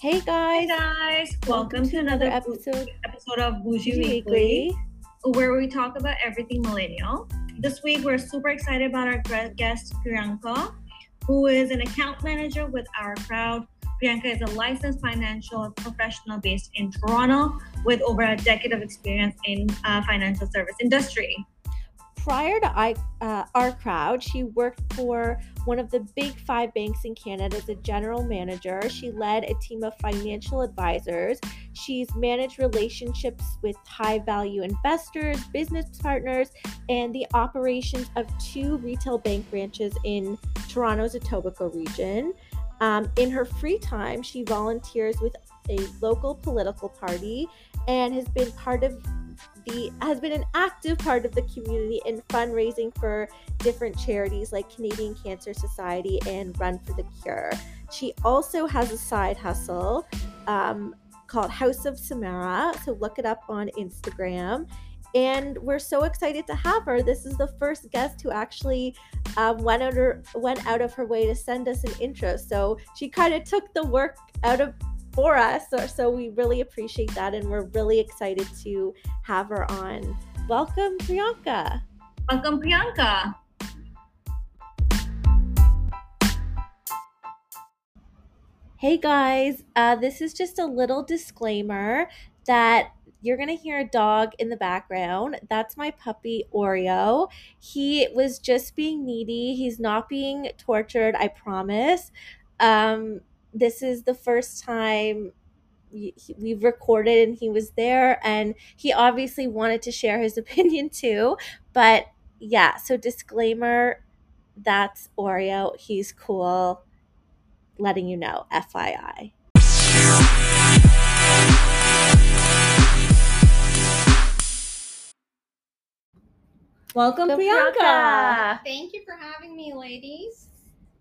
Hey guys! Welcome to another episode of Bougie Weekly, where we talk about everything millennial. This week, we're super excited about our guest, Priyanka, who is an account manager with Our Crowd. Priyanka is a licensed financial professional based in Toronto with over a decade of experience in financial service industry. Prior to Our Crowd, she worked for one of the big five banks in Canada as a general manager. She led a team of financial advisors. She's managed relationships with high-value investors, business partners, and the operations of two retail bank branches in Toronto's Etobicoke region. In her free time, she volunteers with a local political party and has been an active part of the community in fundraising for different charities like Canadian Cancer Society and Run for the Cure. She also has a side hustle called House of Samara, so look it up on Instagram. And we're so excited to have her. This is the first guest who actually went out of her way to send us an intro. So she kind of took the work out of for us, so we really appreciate that, and we're really excited to have her on. Welcome, Priyanka. Welcome, Priyanka. Hey guys, this is just a little disclaimer that you're going to hear a dog in the background. That's my puppy, Oreo. He was just being needy. He's not being tortured, I promise. This is the first time we've recorded and he was there, and he obviously wanted to share his opinion too. But yeah, so disclaimer, that's Oreo. He's cool. Letting you know, FYI. Welcome, Priyanka. Thank you for having me, ladies.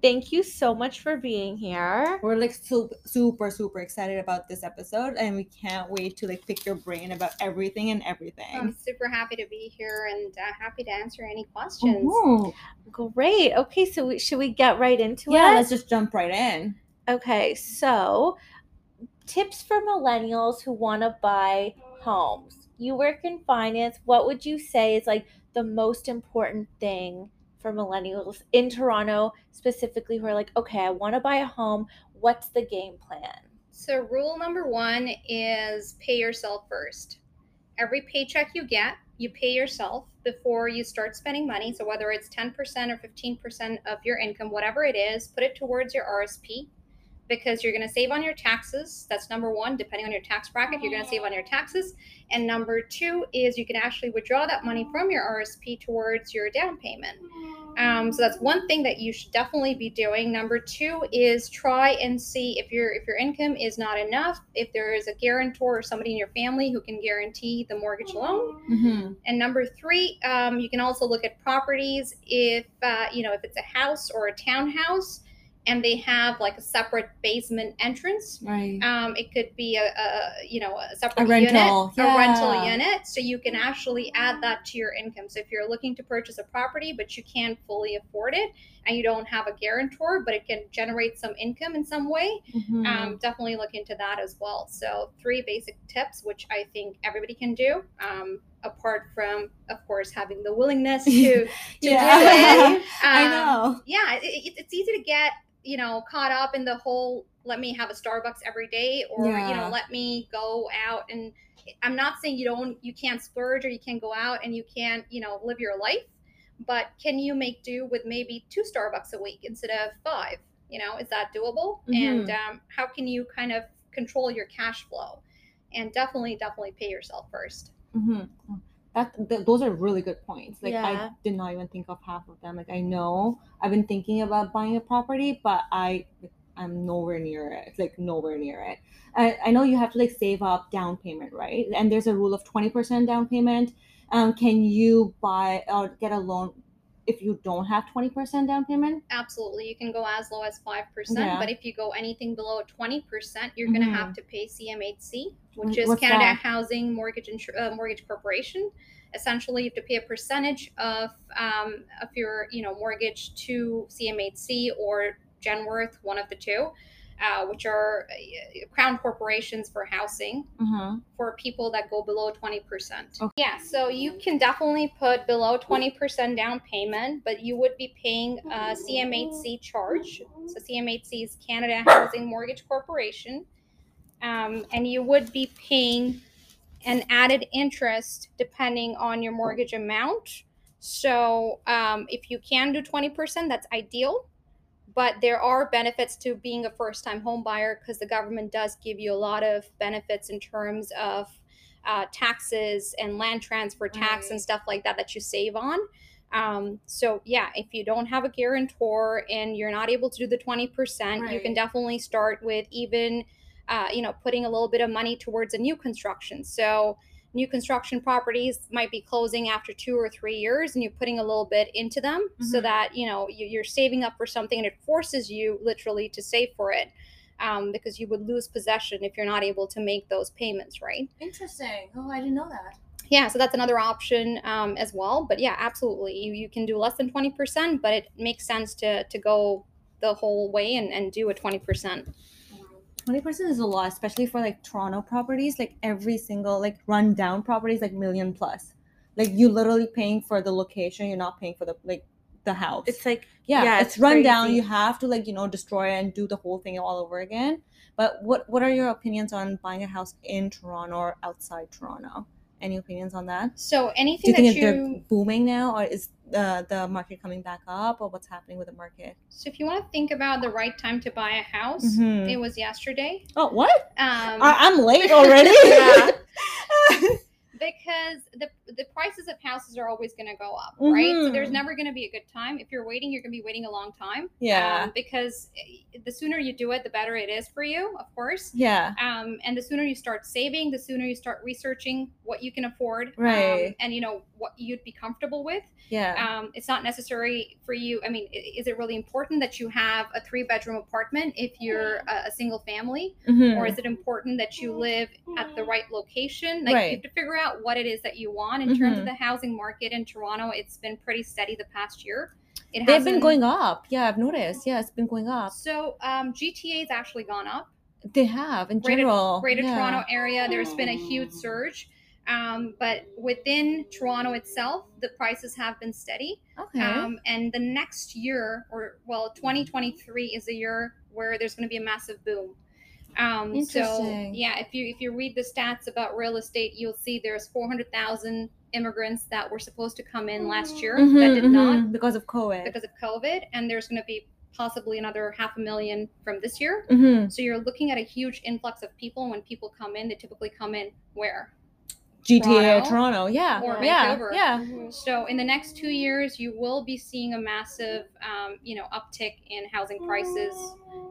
Thank you so much for being here. We're like super excited about this episode, and we can't wait to like pick your brain about everything. I'm super happy to be here and happy to answer any questions. Ooh. Great. Okay, so should we get right into it? Yeah, let's just jump right in. Okay, so tips for millennials who want to buy homes. You work in finance. What would you say is like the most important thing for millennials in Toronto specifically who are like, okay, I want to buy a home. What's the game plan? So rule number one is pay yourself first. Every paycheck you get, you pay yourself before you start spending money. So whether it's 10% or 15% of your income, whatever it is, put it towards your RRSP because you're going to save on your taxes. That's number one. Depending on your tax bracket, you're going to save on your taxes. And number two is you can actually withdraw that money from your RRSP towards your down payment. So that's one thing that you should definitely be doing. Number two is try and see if your income is not enough, if there is a guarantor or somebody in your family who can guarantee the mortgage loan. Mm-hmm. And number three, you can also look at properties if it's a house or a townhouse and they have like a separate basement entrance. Right. It could be a separate unit, a rental unit. So you can actually add that to your income. So if you're looking to purchase a property, but you can't fully afford it and you don't have a guarantor, but it can generate some income in some way, mm-hmm. Definitely look into that as well. So three basic tips, which I think everybody can do. Apart from, of course, having the willingness to do it. I know. Yeah, it's easy to get, caught up in the whole, let me have a Starbucks every day or, let me go out. And I'm not saying you can't splurge or you can't go out and you can't, live your life. But can you make do with maybe 2 Starbucks a week instead of 5? Is that doable? Mm-hmm. And how can you kind of control your cash flow? And definitely pay yourself first. Mm-hmm. Those are really good points. I did not even think of half of them. I know I've been thinking about buying a property, but I'm nowhere near it. I know you have to save up down payment, right? And there's a rule of 20% down payment. Can you buy or get a loan if you don't have 20% down payment? Absolutely. You can go as low as 5%, but if you go anything below 20%, you're going to have to pay CMHC, which is What's Canada that? Housing Mortgage Corporation. Essentially, you have to pay a percentage of your mortgage to CMHC or Genworth, one of the two. which are crown corporations for housing for people that go below 20%. Okay. Yeah, so you can definitely put below 20% down payment, but you would be paying a CMHC charge. So CMHC is Canada Housing Mortgage Corporation. And you would be paying an added interest depending on your mortgage amount. So if you can do 20%, that's ideal. But there are benefits to being a first-time home buyer because the government does give you a lot of benefits in terms of taxes and land transfer tax and stuff like that that you save on. So yeah, if you don't have a guarantor and you're not able to do the 20%, you can definitely start with even putting a little bit of money towards a new construction. So new construction properties might be closing after 2 or 3 years, and you're putting a little bit into them so that, you're saving up for something, and it forces you literally to save for it because you would lose possession if you're not able to make those payments, right? Interesting. Oh, I didn't know that. Yeah, so that's another option as well. But yeah, absolutely. You can do less than 20%, but it makes sense to go the whole way and do a 20%. 20% is a lot, especially for like Toronto properties, like every single like rundown properties, like million plus. Like you literally paying for the location, you're not paying for the house. It's like it's rundown. You have to destroy it and do the whole thing all over again. But what are your opinions on buying a house in Toronto or outside Toronto? Any opinions on that? So anything that you... Do you think they're booming now, or is the market coming back up, or what's happening with the market? So if you want to think about the right time to buy a house, it was yesterday. Oh, what? I'm late already. Because the prices of houses are always going to go up, right? So there's never going to be a good time. If you're waiting, you're going to be waiting a long time. Yeah. Because the sooner you do it, the better it is for you, of course. Yeah. And the sooner you start saving, the sooner you start researching what you can afford. Right. And, what you'd be comfortable with. Yeah. It's not necessary for you. I mean, is it really important that you have a 3-bedroom apartment if you're a single family? Or is it important that you live at the right location? Like, you have to figure out what it is that you want in terms of the housing market in Toronto. It's been pretty steady the past year. They've been going up. Yeah, I've noticed. Yeah, it's been going up. So GTA has actually gone up. They have in general. Greater Toronto area, there's been a huge surge. But within Toronto itself, the prices have been steady. Okay. And the next year 2023 is a year where there's going to be a massive boom. So yeah, if you read the stats about real estate, you'll see there's 400,000 immigrants that were supposed to come in last year that did not because of COVID, and there's going to be possibly another 500,000 from this year. So you're looking at a huge influx of people, and when people come in, they typically come in where? GTA, Toronto, or Vancouver. So in the next 2 years, you will be seeing a massive, uptick in housing prices.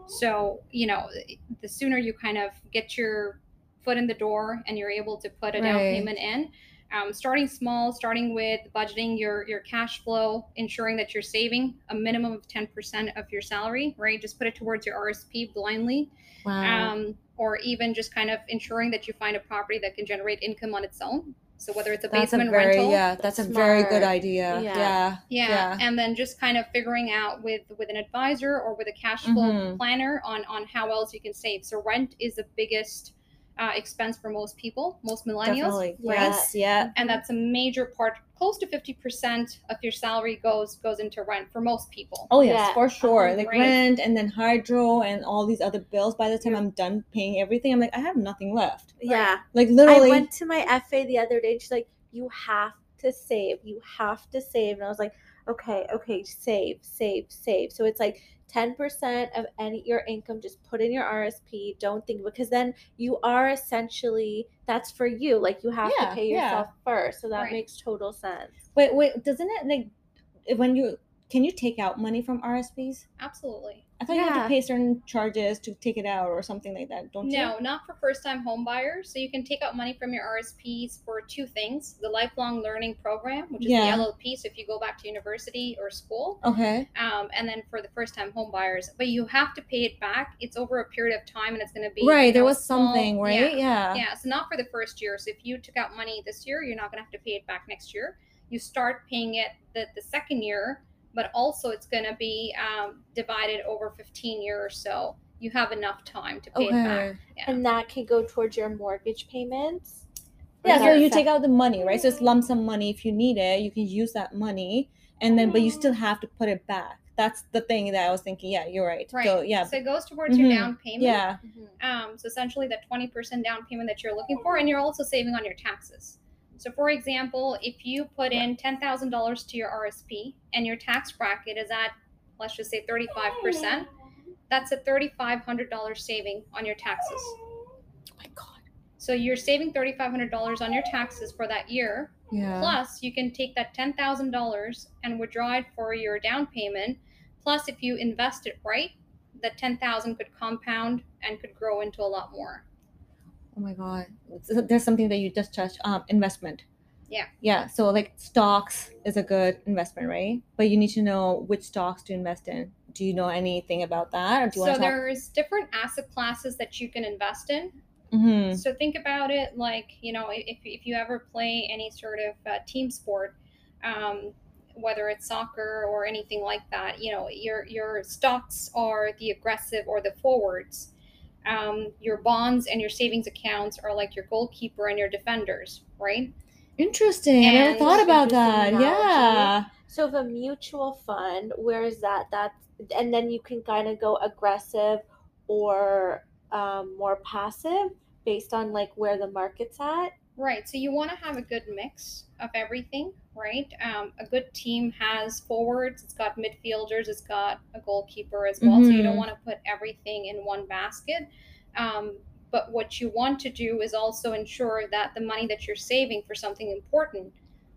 So, the sooner you kind of get your foot in the door and you're able to put a down payment in, starting small, starting with budgeting your cash flow, ensuring that you're saving a minimum of 10% of your salary, right? Just put it towards your RRSP blindly. Wow. Or even just kind of ensuring that you find a property that can generate income on its own. So whether it's a basement rental. Yeah, that's a very good idea. Yeah. And then just kind of figuring out with an advisor or with a cash flow planner on how else you can save. So rent is the biggest expense for most people, most millennials. Definitely. Yes. Yeah. And that's a major part. Close to 50% of your salary goes into rent for most people. Oh, yes, for sure. Like rent and then hydro and all these other bills. By the time I'm done paying everything, I'm like, I have nothing left. Yeah. Like literally. I went to my FA the other day. And she's like, you have to save. You have to save. And I was like, okay, save. So it's like 10% of your income, just put in your RRSP. Don't think, because then you are essentially, that's for you. Like you have to pay yourself first. So that makes total sense. Wait, doesn't it can you take out money from RRSPs? Absolutely. I thought you had to pay certain charges to take it out or something like that, don't you? No, not for first-time home buyers. So you can take out money from your RRSPs for two things. The lifelong learning program, which is the LLP, so if you go back to university or school. Okay. And then for the first-time home buyers. But you have to pay it back. It's over a period of time, and it's going to be... Right, there was something, right? Yeah. Yeah, so not for the first year. So if you took out money this year, you're not going to have to pay it back next year. You start paying it the second year, but also it's going to be divided over 15 years or so. you have enough time to pay it back. Yeah. And that can go towards your mortgage payments? Yeah, so you take out the money, right? So it's lump sum money. If you need it, you can use that money, and then but you still have to put it back. That's the thing that I was thinking. Yeah, you're right. Right. So, yeah. So it goes towards your down payment. Yeah. So essentially that 20% down payment that you're looking for, and you're also saving on your taxes. So for example, if you put in $10,000 to your RSP and your tax bracket is at, let's just say 35%, that's a $3,500 saving on your taxes. Oh my God. So you're saving $3,500 on your taxes for that year. Yeah. Plus you can take that $10,000 and withdraw it for your down payment. Plus if you invest it right, the $10,000 could compound and could grow into a lot more. Oh my God. There's something that you just touched, investment. Yeah. Yeah. So like stocks is a good investment, right? But you need to know which stocks to invest in. Do you know anything about that? Or do you want to there's different asset classes that you can invest in. Mm-hmm. So think about it like, you know, if you ever play any sort of team sport, whether it's soccer or anything like that, you know, your stocks are the aggressive or the forwards. Your bonds and your savings accounts are like your goalkeeper and your defenders, right? Interesting. I never thought about that. Yeah. So if a mutual fund, where is that? And then you can kind of go aggressive or more passive based on like where the market's at. Right. So you want to have a good mix of everything, right? A good team has forwards, it's got midfielders, it's got a goalkeeper as well. So you don't want to put everything in one basket. But what you want to do is also ensure that the money that you're saving for something important,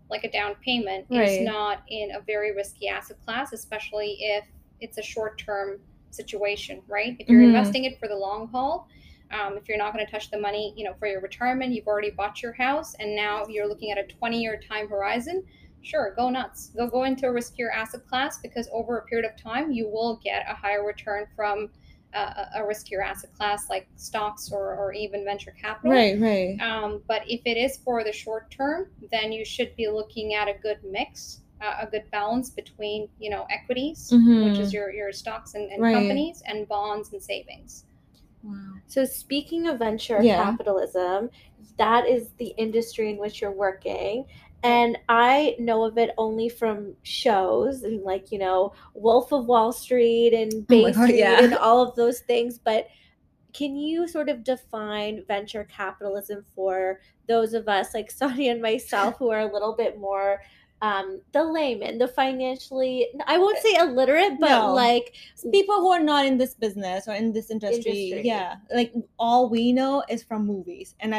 like a down payment, is not in a very risky asset class, especially if it's a short-term situation, right? If you're investing it for the long haul, if you're not going to touch the money, you know, for your retirement, you've already bought your house, and now you're looking at a 20-year time horizon, sure, go nuts. Go into a riskier asset class, because over a period of time, you will get a higher return from a riskier asset class like stocks or even venture capital. Right. But if it is for the short term, then you should be looking at a good mix, a good balance between, you know, equities, which is your stocks and companies, and bonds and savings. Wow. So speaking of venture capitalism, that is the industry in which you're working. And I know of it only from shows and like, you know, Wolf of Wall Street and Bay Street and all of those things. But can you sort of define venture capitalism for those of us like Sonia and myself who are a little bit more the layman, the financially, I won't say illiterate, but like people who are not in this business or in this industry. Yeah. Like all we know is from movies, and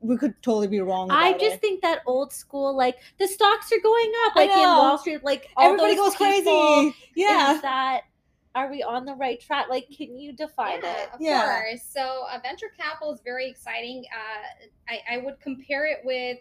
we could totally be wrong about it. I just think that old school, like the stocks are going up, like in Wall Street, like everybody goes crazy. Yeah. Is that, are we on the right track? Like, can you define it? Of course. So venture capital is very exciting. I would compare it with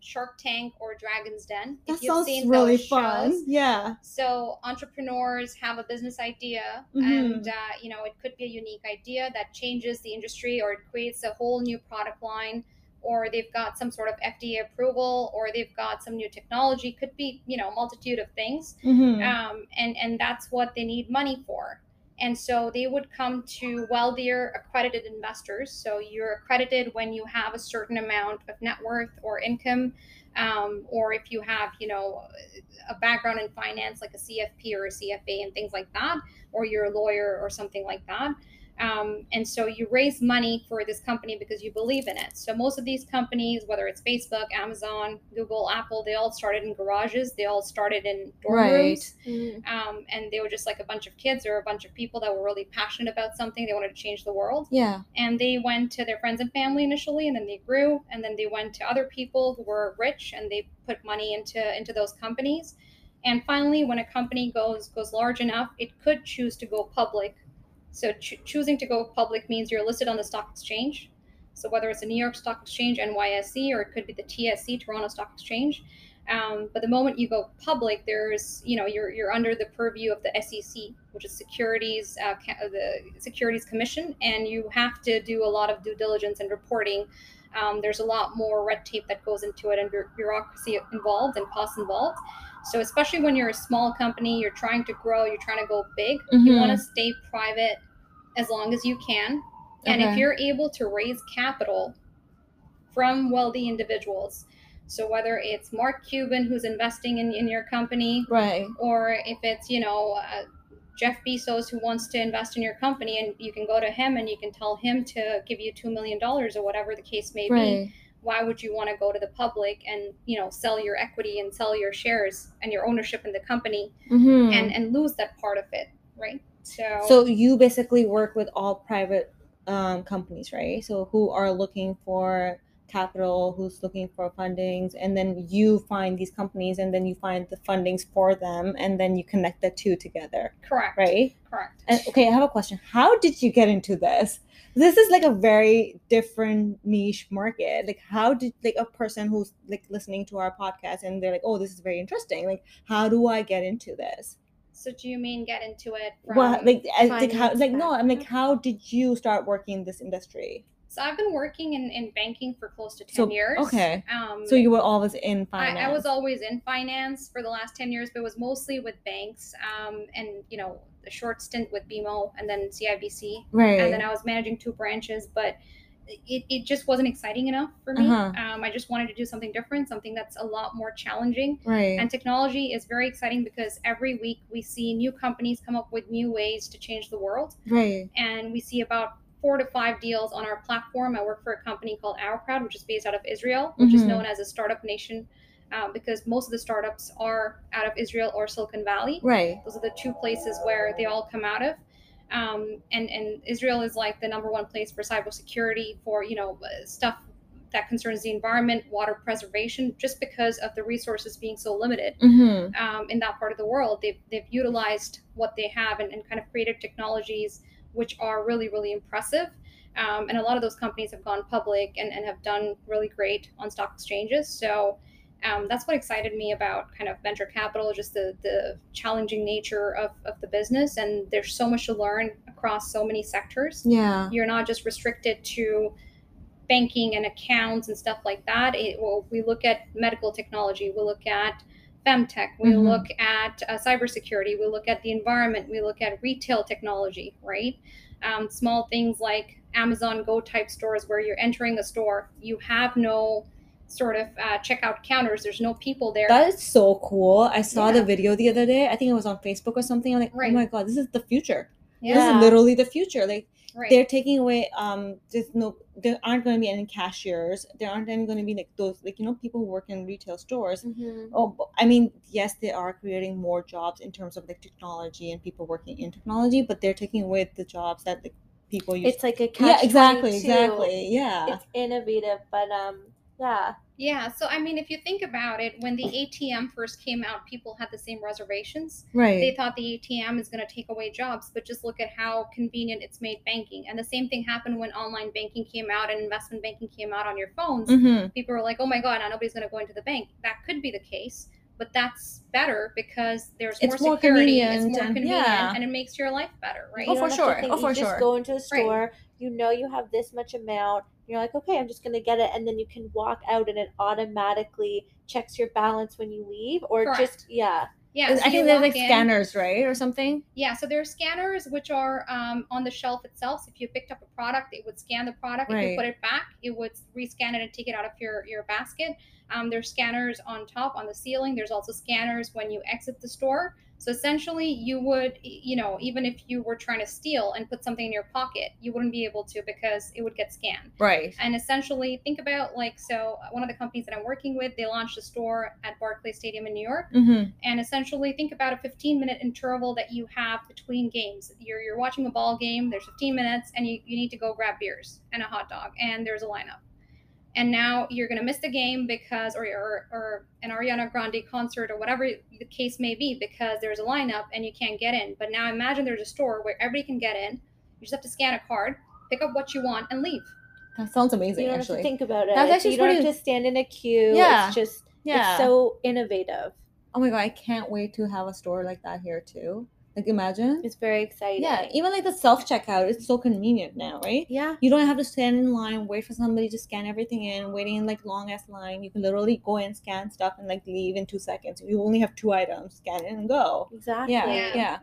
Shark Tank or Dragon's Den. That sounds really fun. Yeah. So entrepreneurs have a business idea, and you know, it could be a unique idea that changes the industry, or it creates a whole new product line, or they've got some sort of FDA approval, or they've got some new technology. Could be, you know, a multitude of things. And that's what they need money for. And so they would come to wealthier accredited investors. So you're accredited when you have a certain amount of net worth or income, or if you have, you know, a background in finance, like a CFP or a CFA and things like that, or you're a lawyer or something like that. And so you raise money for this company because you believe in it. So most of these companies, whether it's Facebook, Amazon, Google, Apple, they all started in garages. They all started in dorm rooms. And they were just like a bunch of kids or a bunch of people that were really passionate about something. They wanted to change the world. Yeah. And they went to their friends and family initially, and then they grew. And then they went to other people who were rich, and they put money into those companies. And finally, when a company goes large enough, it could choose to go public. So choosing to go public means you're listed on the stock exchange. So whether it's the New York Stock Exchange, NYSE, or it could be the TSE, Toronto Stock Exchange. But the moment you go public, there's, you know, you're under the purview of the SEC, which is the Securities Commission, and you have to do a lot of due diligence and reporting. There's a lot more red tape that goes into it, and bureaucracy involved and costs involved. So especially when you're a small company, you're trying to grow, you're trying to go big, you want to stay private as long as you can. And if you're able to raise capital from wealthy individuals, so whether it's Mark Cuban who's investing in your company, right, or if it's, you know, Jeff Bezos who wants to invest in your company, and you can go to him and you can tell him to give you $2 million or whatever the case may be. Why would you want to go to the public and, you know, sell your equity and sell your shares and your ownership in the company and lose that part of it, right? So you basically work with all private companies, right? So who are looking for capital, who's looking for fundings, and then you find these companies and then you find the fundings for them and then you connect the two together. Correct. Right? Correct. And, okay, I have a question. How did you get into this? This is like a very different niche market. Like, how did like a person who's like listening to our podcast and they're like, oh, this is very interesting. Like, how do I get into this? So do you mean get into it from how did you start working in this industry? So I've been working in banking for close to 10 years. Okay. So you were always in finance. I was always in finance for the last 10 years, but it was mostly with banks and, you know, a short stint with BMO and then CIBC. Right. And then I was managing two branches, but it just wasn't exciting enough for me. I just wanted to do something different, something that's a lot more challenging. Right. And technology is very exciting because every week we see new companies come up with new ways to change the world. Right. And we see about 4 to 5 deals on our platform. I work for a company called Our Crowd, which is based out of Israel, which is known as a startup nation because most of the startups are out of Israel or Silicon Valley. Right. Those are the two places where they all come out of. And Israel is like the number one place for cybersecurity, for, you know, stuff that concerns the environment, water preservation, just because of the resources being so limited in that part of the world. They've utilized what they have and kind of created technologies which are really, really impressive. And a lot of those companies have gone public and have done really great on stock exchanges. So that's what excited me about kind of venture capital, just the challenging nature of the business. And there's so much to learn across so many sectors. Yeah, you're not just restricted to banking and accounts and stuff like that. We look at medical technology, we look at FemTech, we look at cybersecurity, we look at the environment, we look at retail technology, right? Small things like Amazon Go type stores where you're entering a store, you have no sort of checkout counters, there's no people there. That is so cool. I saw the video the other day. I think it was on Facebook or something. I'm like, oh my God, this is the future. Yeah. This is literally the future. Like, they're taking away, there aren't going to be any cashiers. There aren't any going to be like those, like, you know, people who work in retail stores. Oh, I mean, yes, they are creating more jobs in terms of like technology and people working in technology, but they're taking away the jobs that like people use. It's like a catch-22. Yeah, exactly. Yeah. It's innovative, but yeah. So, I mean, if you think about it, when the ATM first came out, people had the same reservations. Right. They thought the ATM is going to take away jobs, but just look at how convenient it's made banking. And the same thing happened when online banking came out and investment banking came out on your phones. People were like, oh my God, now nobody's going to go into the bank. That could be the case, but that's better because there's more security. It's more convenient, and it makes your life better, right? Oh, for sure. You just go into the store, you know you have this much amount. You're like, okay, I'm just going to get it. And then you can walk out and it automatically checks your balance when you leave or just, Yeah. So I think there's like scanners, right? Or something. Yeah. So there are scanners which are on the shelf itself. So if you picked up a product, it would scan the product. Right. If you put it back, it would rescan it and take it out of your basket. There's scanners on top, on the ceiling. There's also scanners when you exit the store. So essentially you would, you know, even if you were trying to steal and put something in your pocket, you wouldn't be able to because it would get scanned. Right. And essentially think about like, so one of the companies that I'm working with, they launched a store at Barclays Stadium in New York. And essentially think about a 15-minute interval that you have between games. You're watching a ball game, there's 15 minutes and you need to go grab beers and a hot dog and there's a lineup. And now you're going to miss the game because, or an Ariana Grande concert or whatever the case may be, because there's a lineup and you can't get in. But now imagine there's a store where everybody can get in. You just have to scan a card, pick up what you want, and leave. That sounds amazing, you don't actually. Have to think about it. That's actually you don't have to stand in a queue. Yeah. It's just it's so innovative. Oh my God, I can't wait to have a store like that here too. Like, imagine. It's very exciting. Yeah, even like the self-checkout, it's so convenient now, right? Yeah. You don't have to stand in line, wait for somebody to scan everything in, waiting in like long-ass line. You can literally go in, scan stuff, and like leave in 2 seconds. You only have 2 items, scan it and go. Exactly. Yeah.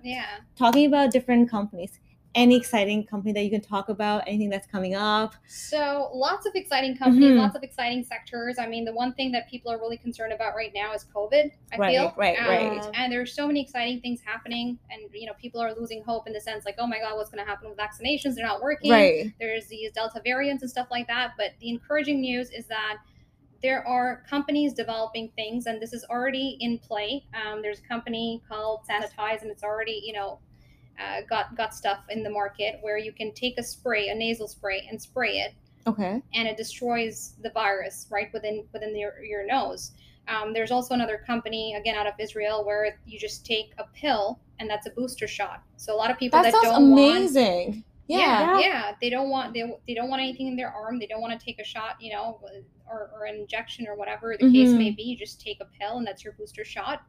Talking about different companies. Any exciting company that you can talk about? Anything that's coming up? So lots of exciting companies, mm-hmm. lots of exciting sectors. I mean, the one thing that people are really concerned about right now is COVID, I feel. And there's so many exciting things happening. And, you know, people are losing hope in the sense like, oh, my God, what's going to happen with vaccinations? They're not working. Right. There's these Delta variants and stuff like that. But the encouraging news is that there are companies developing things, and this is already in play. There's a company called Sanitize, and it's already, you know, got stuff in the market where you can take a spray, a nasal spray, and spray it, okay, and it destroys the virus right within your nose. There's also another company, again out of Israel, where you just take a pill and that's a booster shot. So a lot of people that don't amazing. Want yeah, they don't want anything in their arm. They don't want to take a shot, you know, or an injection or whatever the mm-hmm. case may be. You just take a pill and that's your booster shot.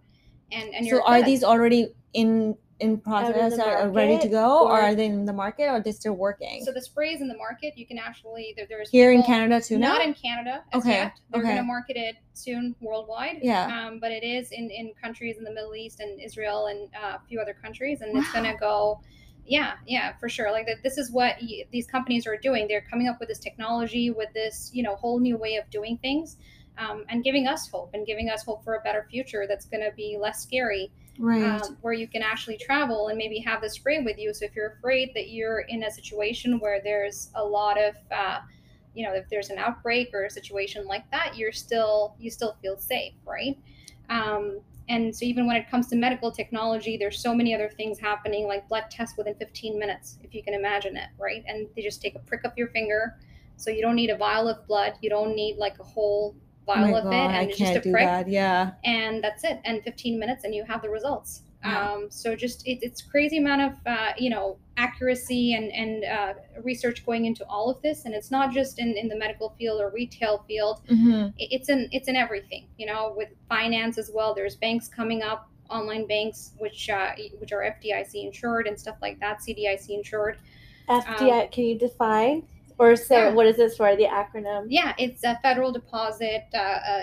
And you're so are these already in process, are ready to go, or are they in the market, or are they still working? So the spray is in the market. You can actually there's here in Canada too. Not in Canada as yet. They're going to market it soon worldwide. Yeah. But it is in countries in the Middle East and Israel and a few other countries, and it's going to go. Yeah, for sure. Like that, this is what these companies are doing. They're coming up with this technology, with this, you know, whole new way of doing things, and giving us hope for a better future that's going to be less scary. Right. Where you can actually travel and maybe have the spray with you. So if you're afraid that you're in a situation where there's a lot of, you know, if there's an outbreak or a situation like that, you still feel safe, right? And so even when it comes to medical technology, there's so many other things happening, like blood tests within 15 minutes, if you can imagine it, right? And they just take a prick up your finger. So you don't need a vial of blood. You don't need like a whole vial of it. And it's just a prick. Yeah. And that's it. And 15 minutes and you have the results. Yeah. So just it's crazy amount of, you know, accuracy and research going into all of this. And it's not just in the medical field or retail field. Mm-hmm. It's in everything, you know, with finance as well. There's banks coming up, online banks, which are FDIC insured and stuff like that, CDIC insured. FDIC, can you define? Or so, yeah. What is this for, the acronym? Yeah, it's a Federal Deposit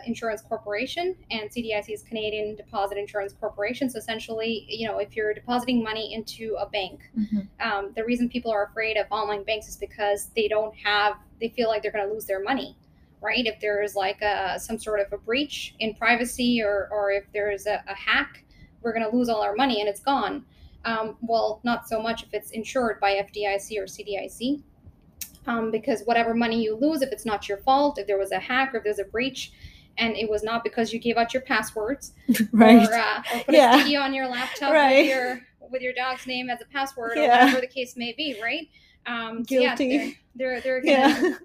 Insurance Corporation, and CDIC is Canadian Deposit Insurance Corporation. So essentially, you know, if you're depositing money into a bank, mm-hmm. The reason people are afraid of online banks is because they feel like they're going to lose their money, right? If there's like some sort of a breach in privacy or if there's a hack, we're going to lose all our money and it's gone. Well, not so much if it's insured by FDIC or CDIC. Because whatever money you lose, if it's not your fault, if there was a hack or if there's a breach and it was not because you gave out your passwords right. or put a sticky on your laptop right. with your dog's name as a password or whatever the case may be, right? Guilty. So yeah, they're gonna...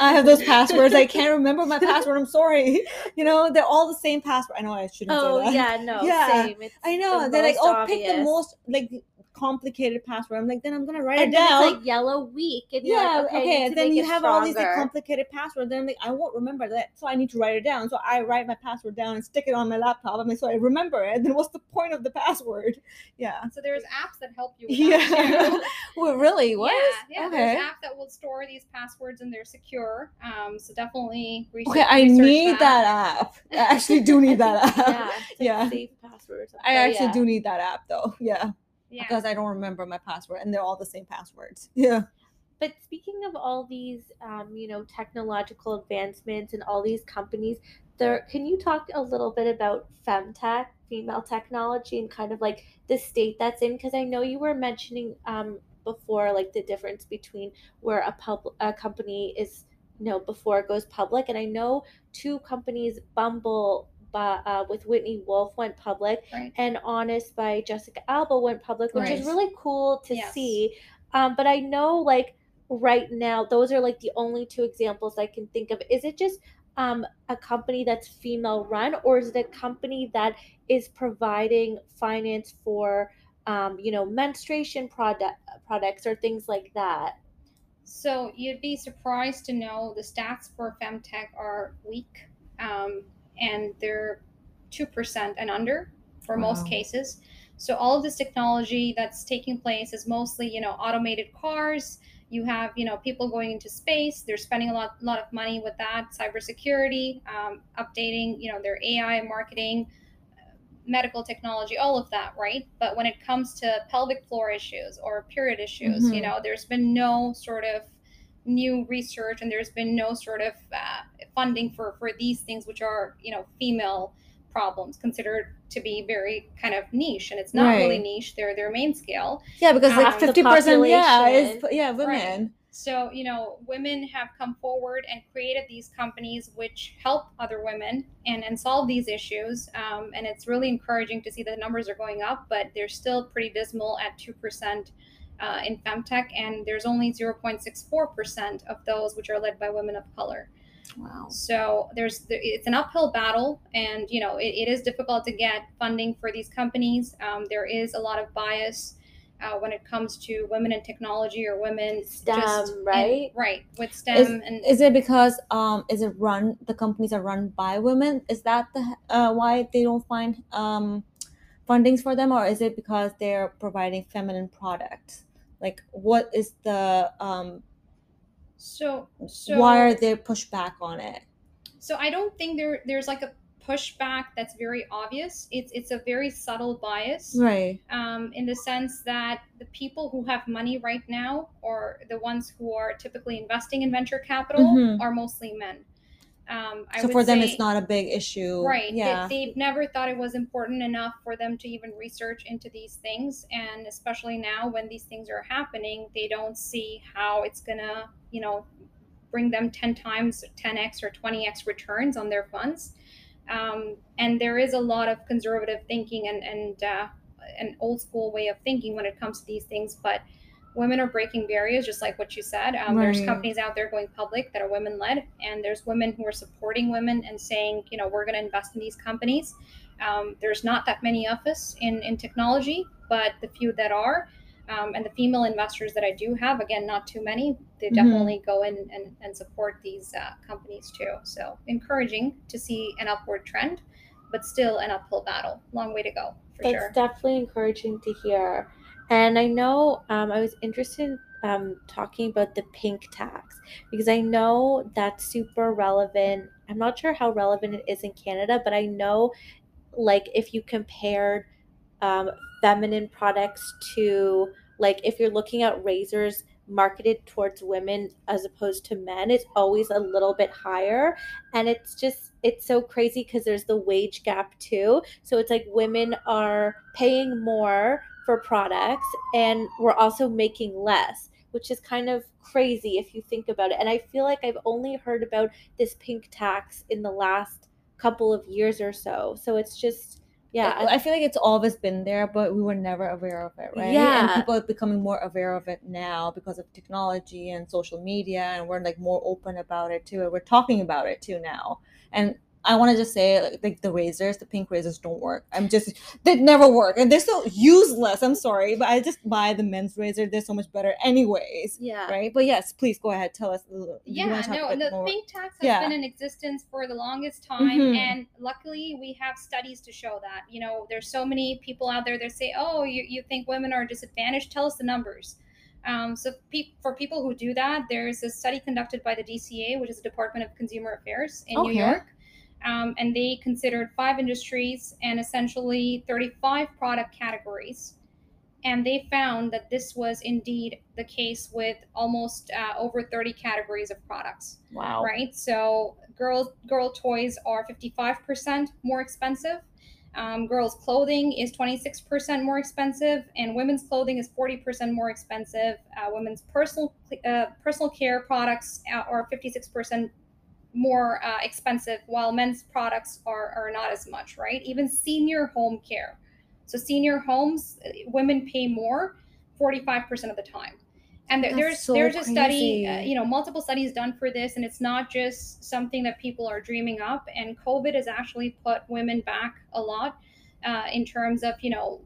I have those passwords. I can't remember my password. I'm sorry. You know, they're all the same password. I know I shouldn't say that. Oh, yeah, no, yeah. Same. It's I know. They're like, pick the most, like, complicated password. I'm like, then I'm gonna write it down. It's like yellow week. And yeah, like, okay. And then you have all these like, complicated passwords. Then I'm like, I won't remember that, so I need to write it down. So I write my password down and stick it on my laptop. I'm like, so I remember it. Then what's the point of the password? Yeah. So there's apps that help you with that too. Well, really? What? Yeah. Okay. There's apps that will store these passwords and they're secure. So definitely research. Okay, I need that app. I actually do need that app. Yeah. Safe passwords. I actually do need that app though. Yeah. Yeah. Because I don't remember my password, and they're all the same passwords. Yeah. But speaking of all these, you know, technological advancements and all these companies, can you talk a little bit about FemTech, female technology, and kind of like the state that's in? Because I know you were mentioning before, like the difference between where a company is, you know, before it goes public, and I know two companies, Bumble. With Whitney Wolf went public, right. And Honest by Jessica Alba went public, which right. is really cool to yes. see. But I know, like right now, those are like the only two examples I can think of. Is it just a company that's female run, or is it a company that is providing finance for, you know, menstruation products or things like that? So you'd be surprised to know the stats for FemTech are weak. And they're 2% and under for wow. most cases. So all of this technology that's taking place is mostly, you know, automated cars. You have, you know, people going into space. They're spending a lot of money with that, cybersecurity, updating, you know, their AI marketing, medical technology, all of that, right? But when it comes to pelvic floor issues or period issues, mm-hmm. you know, there's been no sort of new research, and there's been no sort of funding for these things, which are, you know, female problems considered to be very kind of niche, and it's not right. really niche. They're main scale. Yeah, because like 50%, yeah, is women. Right. So, you know, women have come forward and created these companies which help other women and solve these issues. And it's really encouraging to see that the numbers are going up, but they're still pretty dismal at 2% in FemTech. And there's only 0.64% of those which are led by women of color. Wow. So it's an uphill battle, and, you know, it is difficult to get funding for these companies. There is a lot of bias when it comes to women in technology or women STEM, with STEM. Is it because the companies are run by women? Is that why they don't find fundings for them, or is it because they're providing feminine products? Like, what is the why are they pushed back on it? So I don't think there's like a pushback that's very obvious. It's a very subtle bias, right? In the sense that the people who have money right now, or the ones who are typically investing in venture capital, mm-hmm. are mostly men. So for them, it's not a big issue, right? Yeah, they've never thought it was important enough for them to even research into these things, and especially now when these things are happening, they don't see how it's gonna, you know, bring them 10x or 20x returns on their funds. And there is a lot of conservative thinking and an old school way of thinking when it comes to these things. But women are breaking barriers, just like what you said. Right. There's companies out there going public that are women-led, and there's women who are supporting women and saying, you know, we're going to invest in these companies. There's not that many of us in technology, but the few that are, and the female investors that I do have, again, not too many, they mm-hmm. definitely go in and support these companies too. So encouraging to see an upward trend, but still an uphill battle. Long way to go, for sure. It's definitely encouraging to hear. And I know I was interested in talking about the pink tax, because I know that's super relevant. I'm not sure how relevant it is in Canada, but I know, like, if you compared feminine products to, like, if you're looking at razors marketed towards women as opposed to men, it's always a little bit higher. And it's just, it's so crazy because there's the wage gap too. So it's like women are paying more for products, and we're also making less, which is kind of crazy if you think about it. And I feel like I've only heard about this pink tax in the last couple of years or so. So it's just, yeah, I feel like it's always been there, but we were never aware of it, right? Yeah. And people are becoming more aware of it now because of technology and social media, and we're like more open about it too. We're talking about it too now. And I want to just say, like the pink razors don't work. They never work, and they're so useless. I'm sorry, but I just buy the men's razor. They're so much better anyways. Yeah. Right? But yes, please go ahead. Tell us a little. Yeah, no, the pink tax has been in existence for the longest time, mm-hmm. and luckily we have studies to show that. You know, there's so many people out there that say, oh, you think women are disadvantaged? Tell us the numbers. For people who do that, there's a study conducted by the DCA, which is the Department of Consumer Affairs in New York. And they considered 5 industries and essentially 35 product categories. And they found that this was indeed the case with almost over 30 categories of products. Wow. Right? So girl toys are 55% more expensive. Girls' clothing is 26% more expensive, and women's clothing is 40% more expensive. Women's personal care products are 56% more expensive, while men's products are not as much, right? Even senior home care. So senior homes, women pay more 45% of the time. And there's a study, multiple studies done for this, and it's not just something that people are dreaming up. And COVID has actually put women back a lot in terms of, you know,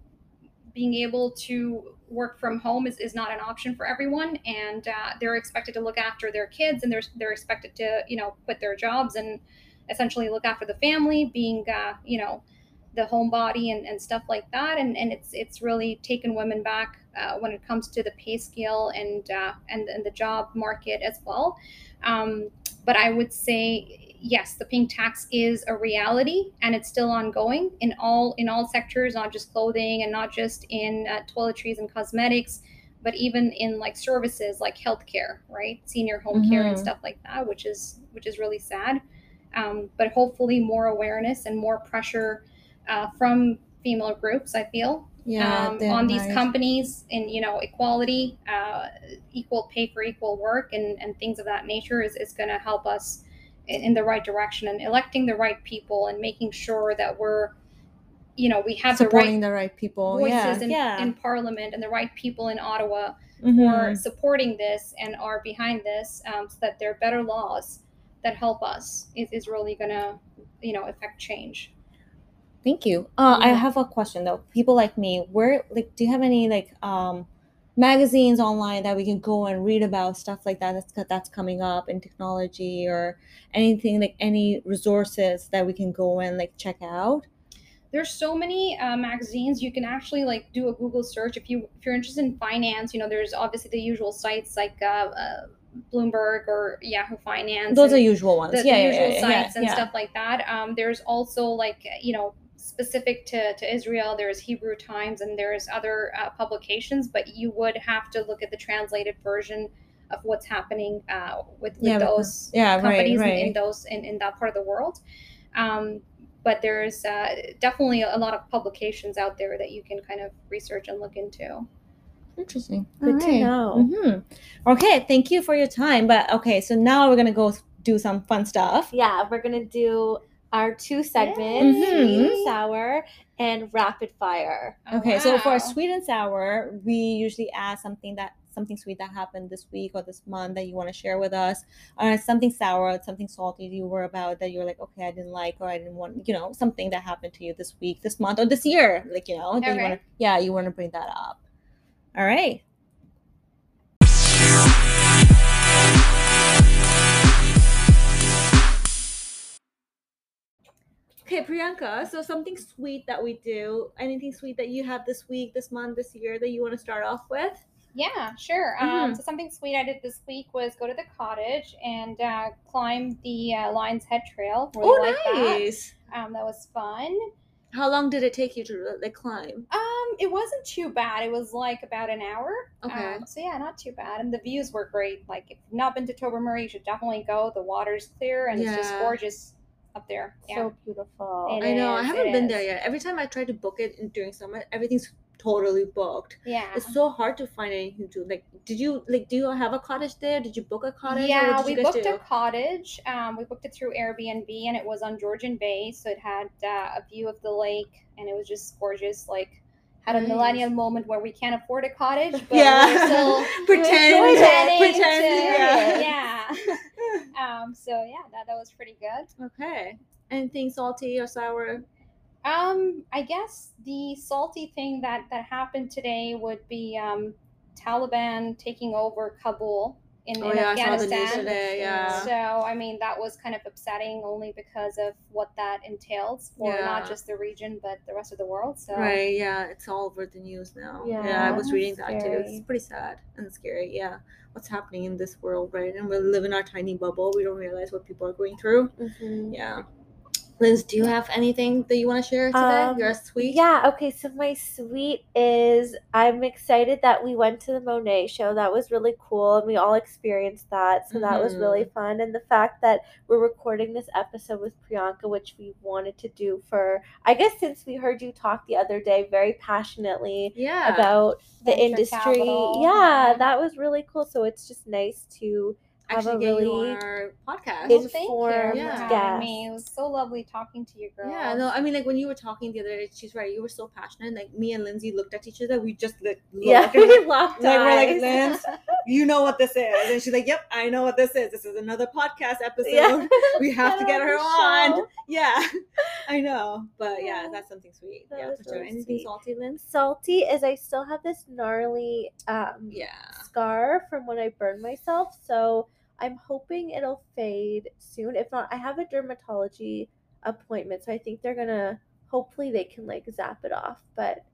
being able to work from home is not an option for everyone, and they're expected to look after their kids, and they're expected to, you know, quit their jobs and essentially look after the family, being the homebody and stuff like that, and it's really taken women back when it comes to the pay scale and the job market as well. But I would say yes, the pink tax is a reality, and it's still ongoing in all sectors, not just clothing and not just in toiletries and cosmetics, but even in like services like healthcare, right, senior home mm-hmm. care and stuff like that, which is really sad. But hopefully more awareness and more pressure from female groups, I feel, on these companies, and equality, equal pay for equal work, and things of that nature is going to help us in the right direction, and electing the right people and making sure that we're, we have supporting the right people, voices in Parliament, and the right people in Ottawa mm-hmm. who are supporting this and are behind this, so that there are better laws that help us. It is really going to, affect change. Thank you. I have a question though. People like me, do you have any magazines online that we can go and read about stuff like that that's coming up in technology, or anything, like any resources that we can go and check out? There's so many magazines. You can actually do a Google search if you're interested in finance. There's obviously the usual sites like Bloomberg or Yahoo Finance. Those are usual ones. The usual sites and stuff like that. There's also specific to Israel, there's Hebrew Times, and there's other publications, but you would have to look at the translated version of what's happening with those companies right. in that part of the world. But there's definitely a lot of publications out there that you can kind of research and look into. Interesting. Good to know. Mm-hmm. Okay, thank you for your time. But okay, so now we're going to go do some fun stuff. Yeah, we're going to do our two segments, sweet and sour and rapid fire. Okay, so for sweet and sour, we usually ask something sweet that happened this week or this month that you want to share with us, or something sour, something salty you were about that you're like, okay, I didn't like, or I didn't want, something that happened to you this week, this month, or this year, that you want to, you want to bring that up. All right. Okay, Priyanka, so something sweet that we do, anything sweet that you have this week, this month, this year that you want to start off with? Yeah, sure. Mm-hmm. So something sweet I did this week was go to the cottage and climb the Lion's Head Trail. Really nice. That. That was fun. How long did it take you to climb? It wasn't too bad. It was about an hour. Okay. So yeah, not too bad. And the views were great. If you've not been to Tobermory, you should definitely go. The water's clear and it's just gorgeous up there. Yeah. So beautiful. I know. I haven't been there yet. Every time I try to book it during summer, everything's totally booked. Yeah. It's so hard to find anything to do you have a cottage there? Did you book a cottage? Yeah, we booked a cottage. We booked it through Airbnb, and it was on Georgian Bay, so it had a view of the lake, and it was just gorgeous. Had a millennial moment where we can't afford a cottage, but we're still pretending. That was pretty good. Okay. Anything salty or sour? I guess the salty thing that happened today would be Taliban taking over Kabul in Afghanistan. I saw the news today, So that was kind of upsetting, only because of what that entails for not just the region but the rest of the world. So it's all over the news now. I was reading that too. It's pretty sad and scary. What's happening in this world, right? And we live in our tiny bubble. We don't realize what people are going through. Mm-hmm. Liz, do you have anything that you want to share today? Your sweet? Yeah, okay. So my sweet is I'm excited that we went to the Monet show. That was really cool, and we all experienced that. So that was really fun. And the fact that we're recording this episode with Priyanka, which we wanted to do for, I guess, since we heard you talk the other day very passionately about the industry. Capital. Yeah, that was really cool. So it's just nice to actually get really you on our podcast. Thank you. Yeah. It was so lovely talking to you, girl. Yeah, no, when you were talking the other day, she's right, you were so passionate. Me and Lindsay looked at each other. We just looked. We locked eyes. We're Lindsay, you know what this is. And she's like, yep, I know what this is. This is another podcast episode. Yeah. We have to get her on. Yeah, I know. But that's something sweet. That was really sweet. Anything salty, Lynn? Salty is I still have this gnarly scar from when I burned myself. So I'm hoping it'll fade soon. If not, I have a dermatology appointment, so I think they're gonna, hopefully they can zap it off. But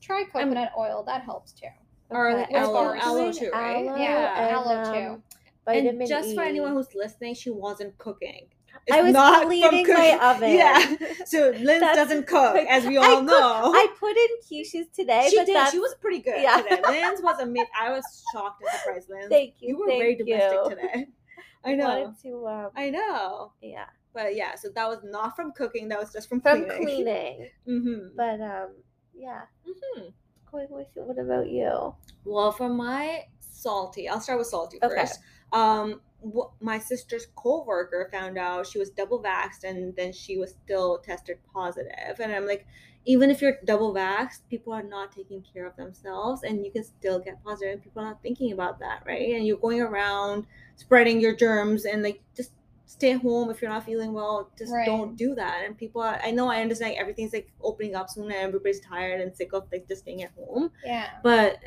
try coconut oil, that helps too. Or aloe too, right? Aloe, aloe too. Vitamin E. For anyone who's listening, she wasn't cooking. It's I was not preheating my oven. Yeah. So Linz doesn't cook, as we all know. I put in quiches today. She did. She was pretty good today. Linz was amazing. I was shocked and surprised, Linz. Thank you. You were very domestic today. I know. I wanted to, I know. Yeah. But yeah, so that was not from cooking. That was just from cleaning. From cleaning. Mm-hmm. But yeah. Mm-hmm. What about you? Well, for my salty, I'll start with salty first. My sister's coworker found out she was double vaxxed, and then she was still tested positive. And I'm like, even if you're double vaxxed, people are not taking care of themselves, and you can still get positive, and people are not thinking about that, right? And you're going around spreading your germs, and like, just stay home if you're not feeling well. Just don't do that. And people are, I know, I understand everything's like opening up soon and everybody's tired and sick of like just staying at home. Yeah. But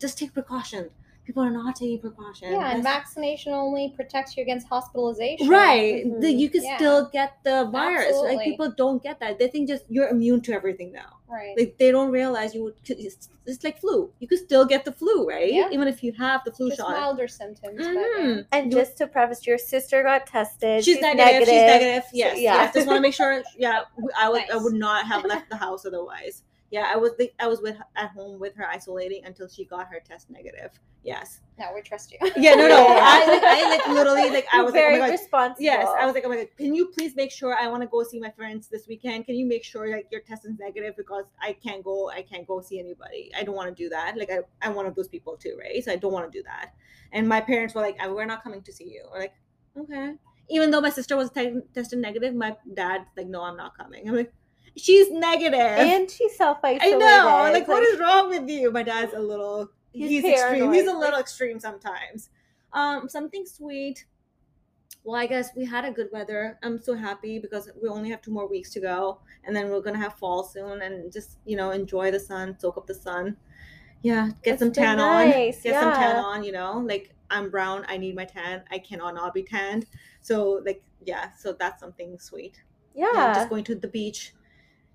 just take precaution. People are not taking precaution. Yeah, and vaccination only protects you against hospitalization. Right. Mm-hmm. You can still get the virus. Absolutely. Like, people don't get that. They think just you're immune to everything now. Right. Like, they don't realize you would, it's like flu. You could still get the flu, right? Yeah. Even if you have the flu just shot. Just milder symptoms. Mm-hmm. And just to preface, your sister got tested. She's negative. She's negative. Yes. So, yeah. Yes. Just want to make sure. Yeah. I would not have left the house otherwise. Yeah, I was at home with her isolating until she got her test negative. Yes. No, we trust you. Yeah, no. I was very responsible. Yes, I was like, oh my God, can you please make sure, I want to go see my friends this weekend. Can you make sure like your test is negative, because I can't go see anybody. I don't want to do that. Like, I'm one of those people too, right? So I don't want to do that. And my parents were like, we're not coming to see you. I'm like, okay. Even though my sister was tested negative, my dad's like, no, I'm not coming. I'm like, she's negative. And she's self-isolated. I know. Like, what is wrong with you? My dad's a little... He's extreme. He's a little extreme sometimes. Something sweet. Well, I guess we had a good weather. I'm so happy because we only have 2 more weeks to go. And then we're going to have fall soon. And just, enjoy the sun. Soak up the sun. Yeah. Get some tan on. Get some tan on, Like, I'm brown. I need my tan. I cannot not be tanned. So, like, yeah. So, that's something sweet. Yeah. Just going to the beach.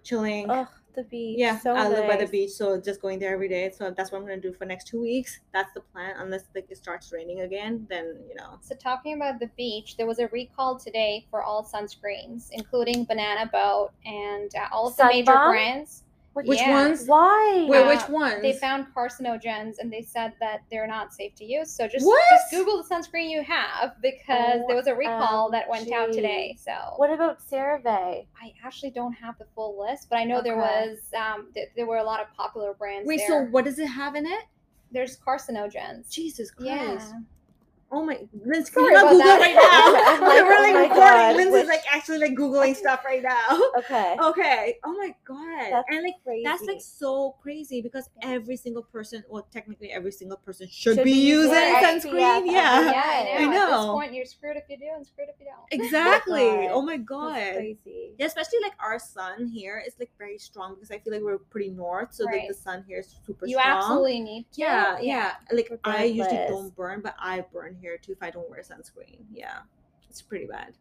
Chilling. Oh, the beach. Yeah, so I live by the beach, so just going there every day. So that's what I'm going to do for next 2 weeks. That's the plan, unless like it starts raining again, then. So talking about the beach, there was a recall today for all sunscreens, including Banana Boat and all of the major brands. Which ones? Why? Wait, which ones? They found carcinogens, and they said that they're not safe to use. So just Google the sunscreen you have, because there was a recall that went down today. So what about CeraVe? I actually don't have the full list, but I know there was there were a lot of popular brands. Wait, so what does it have in it? There's carcinogens. Jesus Christ. Yeah. Oh my, Lindsay, can you not Google that right now? We're really recording. Lindsay's like actually like Googling stuff right now. Okay. Oh my God. That's like so crazy, because every single person, well, technically every single person should be using sunscreen. Yeah. Yeah, I know. At this point, you're screwed if you do and screwed if you don't. Exactly. Oh my God. That's crazy. Yeah, especially like our sun here is like very strong, because I feel like we're pretty north. So like the sun here is super strong. You absolutely need to. Yeah. Like, I usually don't burn, but I burn here too if I don't wear sunscreen. Yeah, it's pretty bad.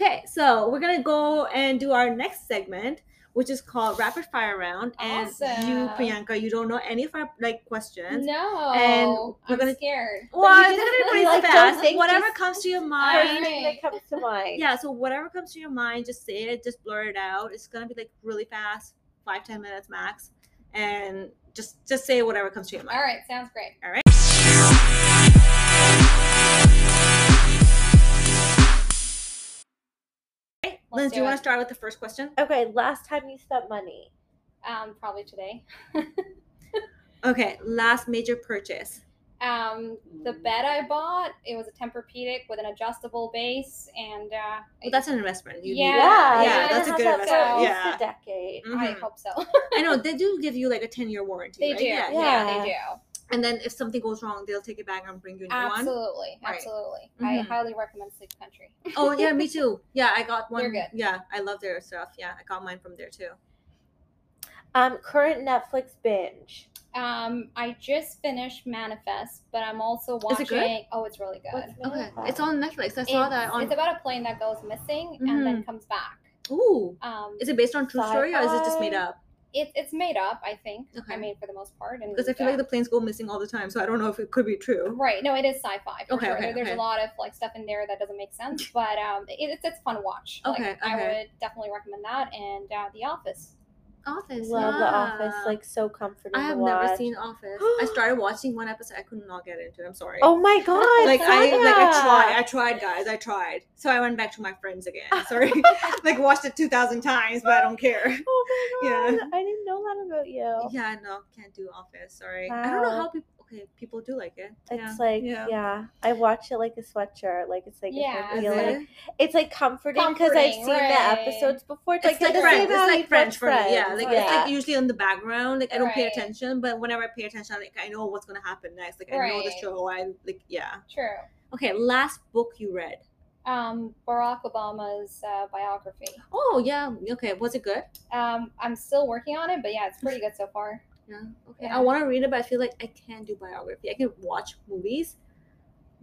Okay, so we're gonna go and do our next segment, which is called Rapid Fire Round. Awesome. And you, Priyanka, you don't know any of our like questions. No, and I'm scared. Well, it's gonna be pretty fast. Whatever comes to your mind. That comes to mind. Yeah, so whatever comes to your mind, just say it, just blur it out. It's gonna be like really fast, 5-10 minutes max, and just say whatever comes to your mind. All right, sounds great. All right. Liz, do you want to start with the first question? Okay, last time you spent money. Probably today. Okay, last major purchase. The bed I bought, it was a Tempur-Pedic with an adjustable base, and that's an investment. Yeah, that's a good investment. Yeah, a decade. Mm-hmm. I hope so. I know they do give you like a 10-year warranty. They do. Yeah, they do. And then if something goes wrong, they'll take it back and bring you a new one. Absolutely. Right. Mm-hmm. I highly recommend Sleep Country. Oh, yeah, me too. Yeah, I got one. You're good. Yeah, I love their stuff. Yeah, I got mine from there too. Current Netflix binge. I just finished Manifest, but I'm also watching. Is it good? Oh, it's really good. Okay. It's on Netflix. I saw that on. It's about a plane that goes missing and then comes back. Ooh. Is it based on true story or is it just made up? It's made up, I think. Okay. I mean, for the most part. And because I feel like the planes go missing all the time, so I don't know if it could be true. Right. No, it is sci-fi. For sure. There's a lot of like stuff in there that doesn't make sense, but it's fun to watch. I would definitely recommend that, and The Office. Love The Office, like so comforting. I have never seen Office. I started watching one episode. I could not get into it. I'm sorry. Oh my god! I tried, guys. So I went back to my friends again. Sorry, watched it 2,000 times, but I don't care. Oh my god! Yeah. I didn't know that about you. Yeah, no, can't do Office. Sorry, wow. I don't know how people. Okay, people do like it. It's I watch it like a sweatshirt. Like it's like it's like comforting because I've seen the episodes before. It's like French for me. Yeah, it's like usually in the background. Like I don't pay attention, but whenever I pay attention, like I know what's gonna happen next. Like I know the show. True. Okay, last book you read. Barack Obama's biography. Oh yeah. Okay, was it good? I'm still working on it, but it's pretty good so far. Yeah. Okay. Yeah. I want to read it, but I feel like I can't do biography. I can watch movies,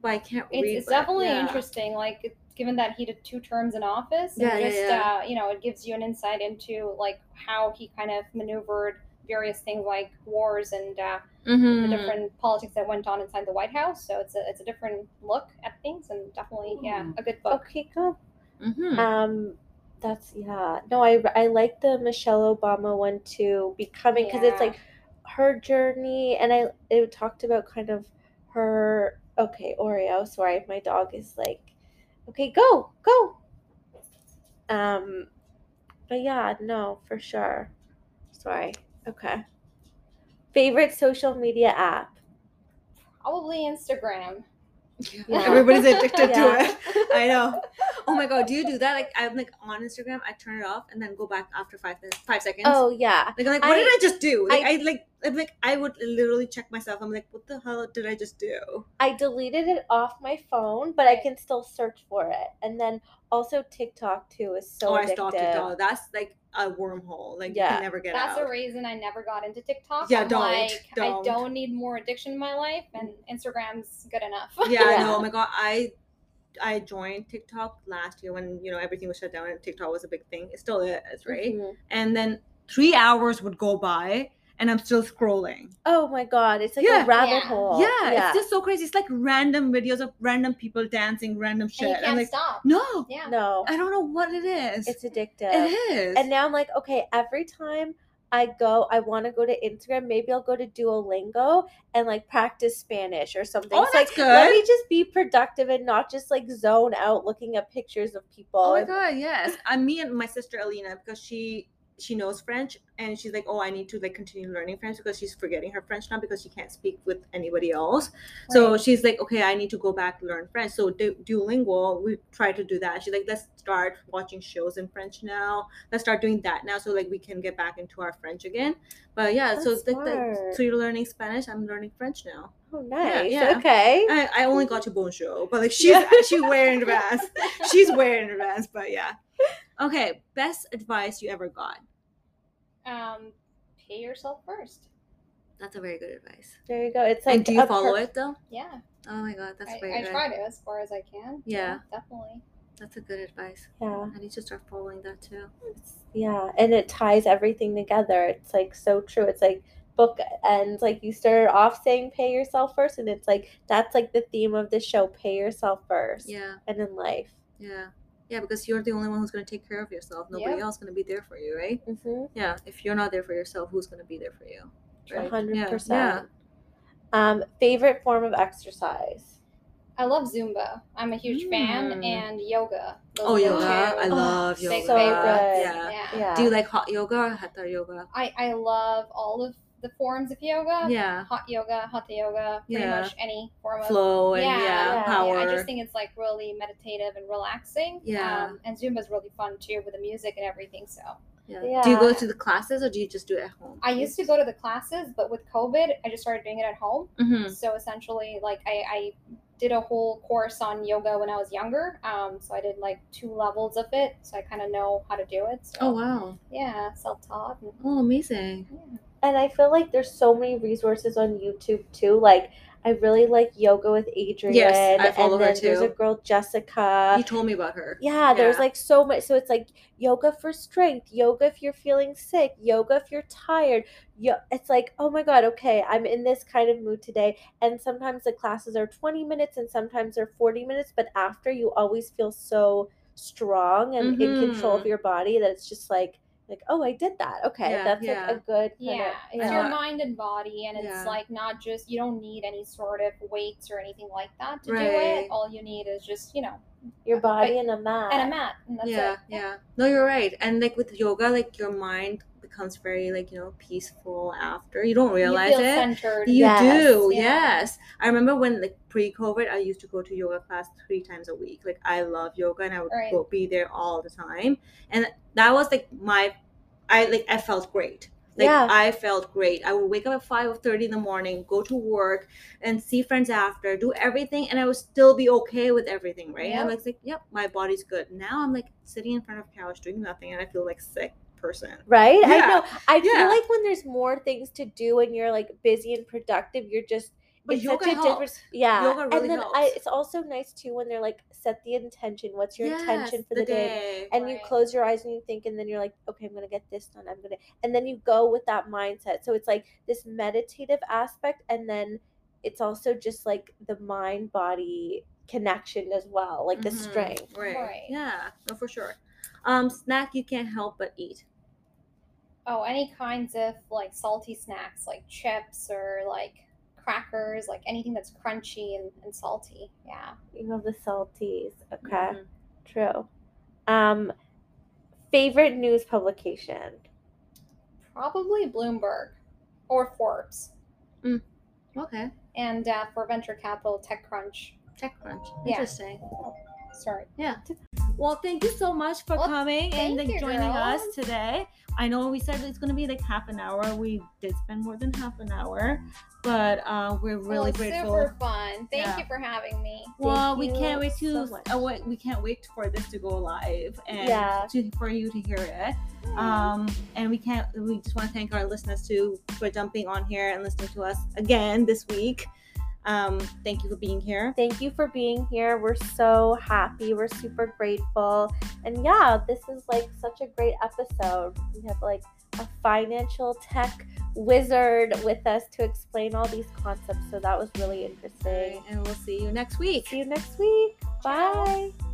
but I can't read. It's definitely interesting. Like, given that he did 2 terms in office, it gives you an insight into like how he kind of maneuvered various things like wars and the different politics that went on inside the White House. So it's a different look at things, and definitely a good book. Okay, good. Mm-hmm. I like the Michelle Obama one too, Becoming, because it's like her journey, and it talked about kind of her. Okay, Oreo. Sorry, my dog is like, okay, go. But no, for sure. Sorry. Okay. Favorite social media app? Probably Instagram. Yeah. Everybody's addicted to it. I know. Oh my god, do you do that? Like I'm like on Instagram, I turn it off and then go back after 5 seconds. Oh yeah. Like I'm like, what did I just do? Like I would literally check myself. I'm like, what the hell did I just do? I deleted it off my phone, but I can still search for it. And then also TikTok too is so addictive. I stalked TikTok. That's like a wormhole. Like you can never get out. That's the reason I never got into TikTok. Yeah, I don't need more addiction in my life, and Instagram's good enough. Oh my god, I joined TikTok last year when everything was shut down and TikTok was a big thing. It still is, right? Mm-hmm. And then 3 hours would go by and I'm still scrolling. Oh my god, it's like a rabbit hole. Yeah, it's just so crazy. It's like random videos of random people dancing, random shit. And you can't stop. No, no. I don't know what it is. It's addictive. It is. And now I'm like, okay, every time I want to go to Instagram. Maybe I'll go to Duolingo and practice Spanish or something. Oh, it's that's good. Let me just be productive and not just zone out looking at pictures of people. Oh my god, yes. Me and my sister Alina, because she knows French, and she's like, oh, I need to continue learning French because she's forgetting her French now because she can't speak with anybody else. Right. So she's like, okay, I need to go back and learn French. So Duolingo, we try to do that. She's like, let's start watching shows in French now. Let's start doing that now so we can get back into our French again. But so it's so you're learning Spanish. I'm learning French now. Oh, nice. Yeah. Okay. I only got to bonjour, but she's way in advance. She's way in advance, but yeah. Okay, best advice you ever got? Pay yourself first. That's a very good advice. There you go. It's like. And do you follow it though? Yeah. Oh my god, that's very good. I try to as far as I can. Yeah. So definitely. That's a good advice. Yeah. I need to start following that too. Yeah, and it ties everything together. It's so true. It's book ends. You started off saying pay yourself first, and it's that's the theme of the show. Pay yourself first. Yeah. And in life. Yeah. Yeah, because you're the only one who's going to take care of yourself. Nobody else is going to be there for you, right? Mm-hmm. Yeah. If you're not there for yourself, who's going to be there for you? Right? 100%. Yeah. Favorite form of exercise? I love Zumba. I'm a huge fan. And yoga. Yoga. I love yoga. So good. Yeah. Do you like hot yoga or hatha yoga? I love all of the forms of yoga. Yeah. Hot yoga, hatha yoga, pretty much any form of flow and power. Yeah. I just think it's really meditative and relaxing. Yeah. And Zumba is really fun too with the music and everything. So yeah. Do you go to the classes or do you just do it at home? I used to go to the classes, but with COVID, I just started doing it at home. Mm-hmm. So essentially, I did a whole course on yoga when I was younger. So I did 2 levels of it. So I kind of know how to do it. So, oh wow. Yeah, self-taught. And, amazing. Yeah. And I feel there's so many resources on YouTube too. I really like Yoga with Adrienne. Yes, I follow her too. And then there's a girl, Jessica. You told me about her. Yeah, there's like so much. So it's like yoga for strength, yoga if you're feeling sick, yoga if you're tired. It's like, oh my God, okay, I'm in this kind of mood today. And sometimes the classes are 20 minutes and sometimes they're 40 minutes. But after, you always feel so strong and in control of your body that it's just like, oh, I did that. Okay, that's like a good kind of, it's your mind and body, and it's like not just, you don't need any sort of weights or anything like that to do it. All you need is just, you know, your body and a mat. And a mat, and that's it. Yeah. No, you're right. And like with yoga, like your mind becomes very like, you know, peaceful after. You don't realize you feel it. Centered. You do, yes. I remember when like pre-COVID, I used to go to yoga class 3 times a week. Like I love yoga and I would go be there all the time. And that was like I felt great. Like I felt great. I would wake up at 5:30 in the morning, go to work and see friends after, do everything, and I would still be okay with everything, right? Yep. And I was like, yep, my body's good. Now I'm like sitting in front of a couch doing nothing and I feel like sick. Right? Yeah. I know. I feel like when there's more things to do and you're like busy and productive, you're just but it's yoga such a helps. Yoga really and then helps. It's also nice too when they're like, set the intention. What's your intention for the day? And you close your eyes and you think, and then you're like, okay, I'm gonna get this done. And then you go with that mindset. So it's like this meditative aspect, and then it's also just like the mind body connection as well, like the strength. Right. Yeah. No, for sure. Snack you can't help but eat. Oh, any kinds of like salty snacks, like chips or like crackers, like anything that's crunchy and salty. Yeah. You love the salties. Okay. True. Favorite news publication? Probably Bloomberg or Forbes. Okay. And for venture capital, TechCrunch. Interesting. Sorry. Yeah. Well, thank you so much for coming and like joining us today. I know we said it's going to be like half an hour. We did spend more than half an hour, but we're really grateful. Super fun. Thank you for having me. Well, we can't wait to we can't wait for this to go live and for you to hear it. And we just want to thank our listeners too for jumping on here and listening to us again this week. Thank you for being here. Thank you for being here. We're so happy. We're super grateful. And yeah, this is like such a great episode. We have like a financial tech wizard with us to explain all these concepts. So that was really interesting. And we'll see you next week. Bye.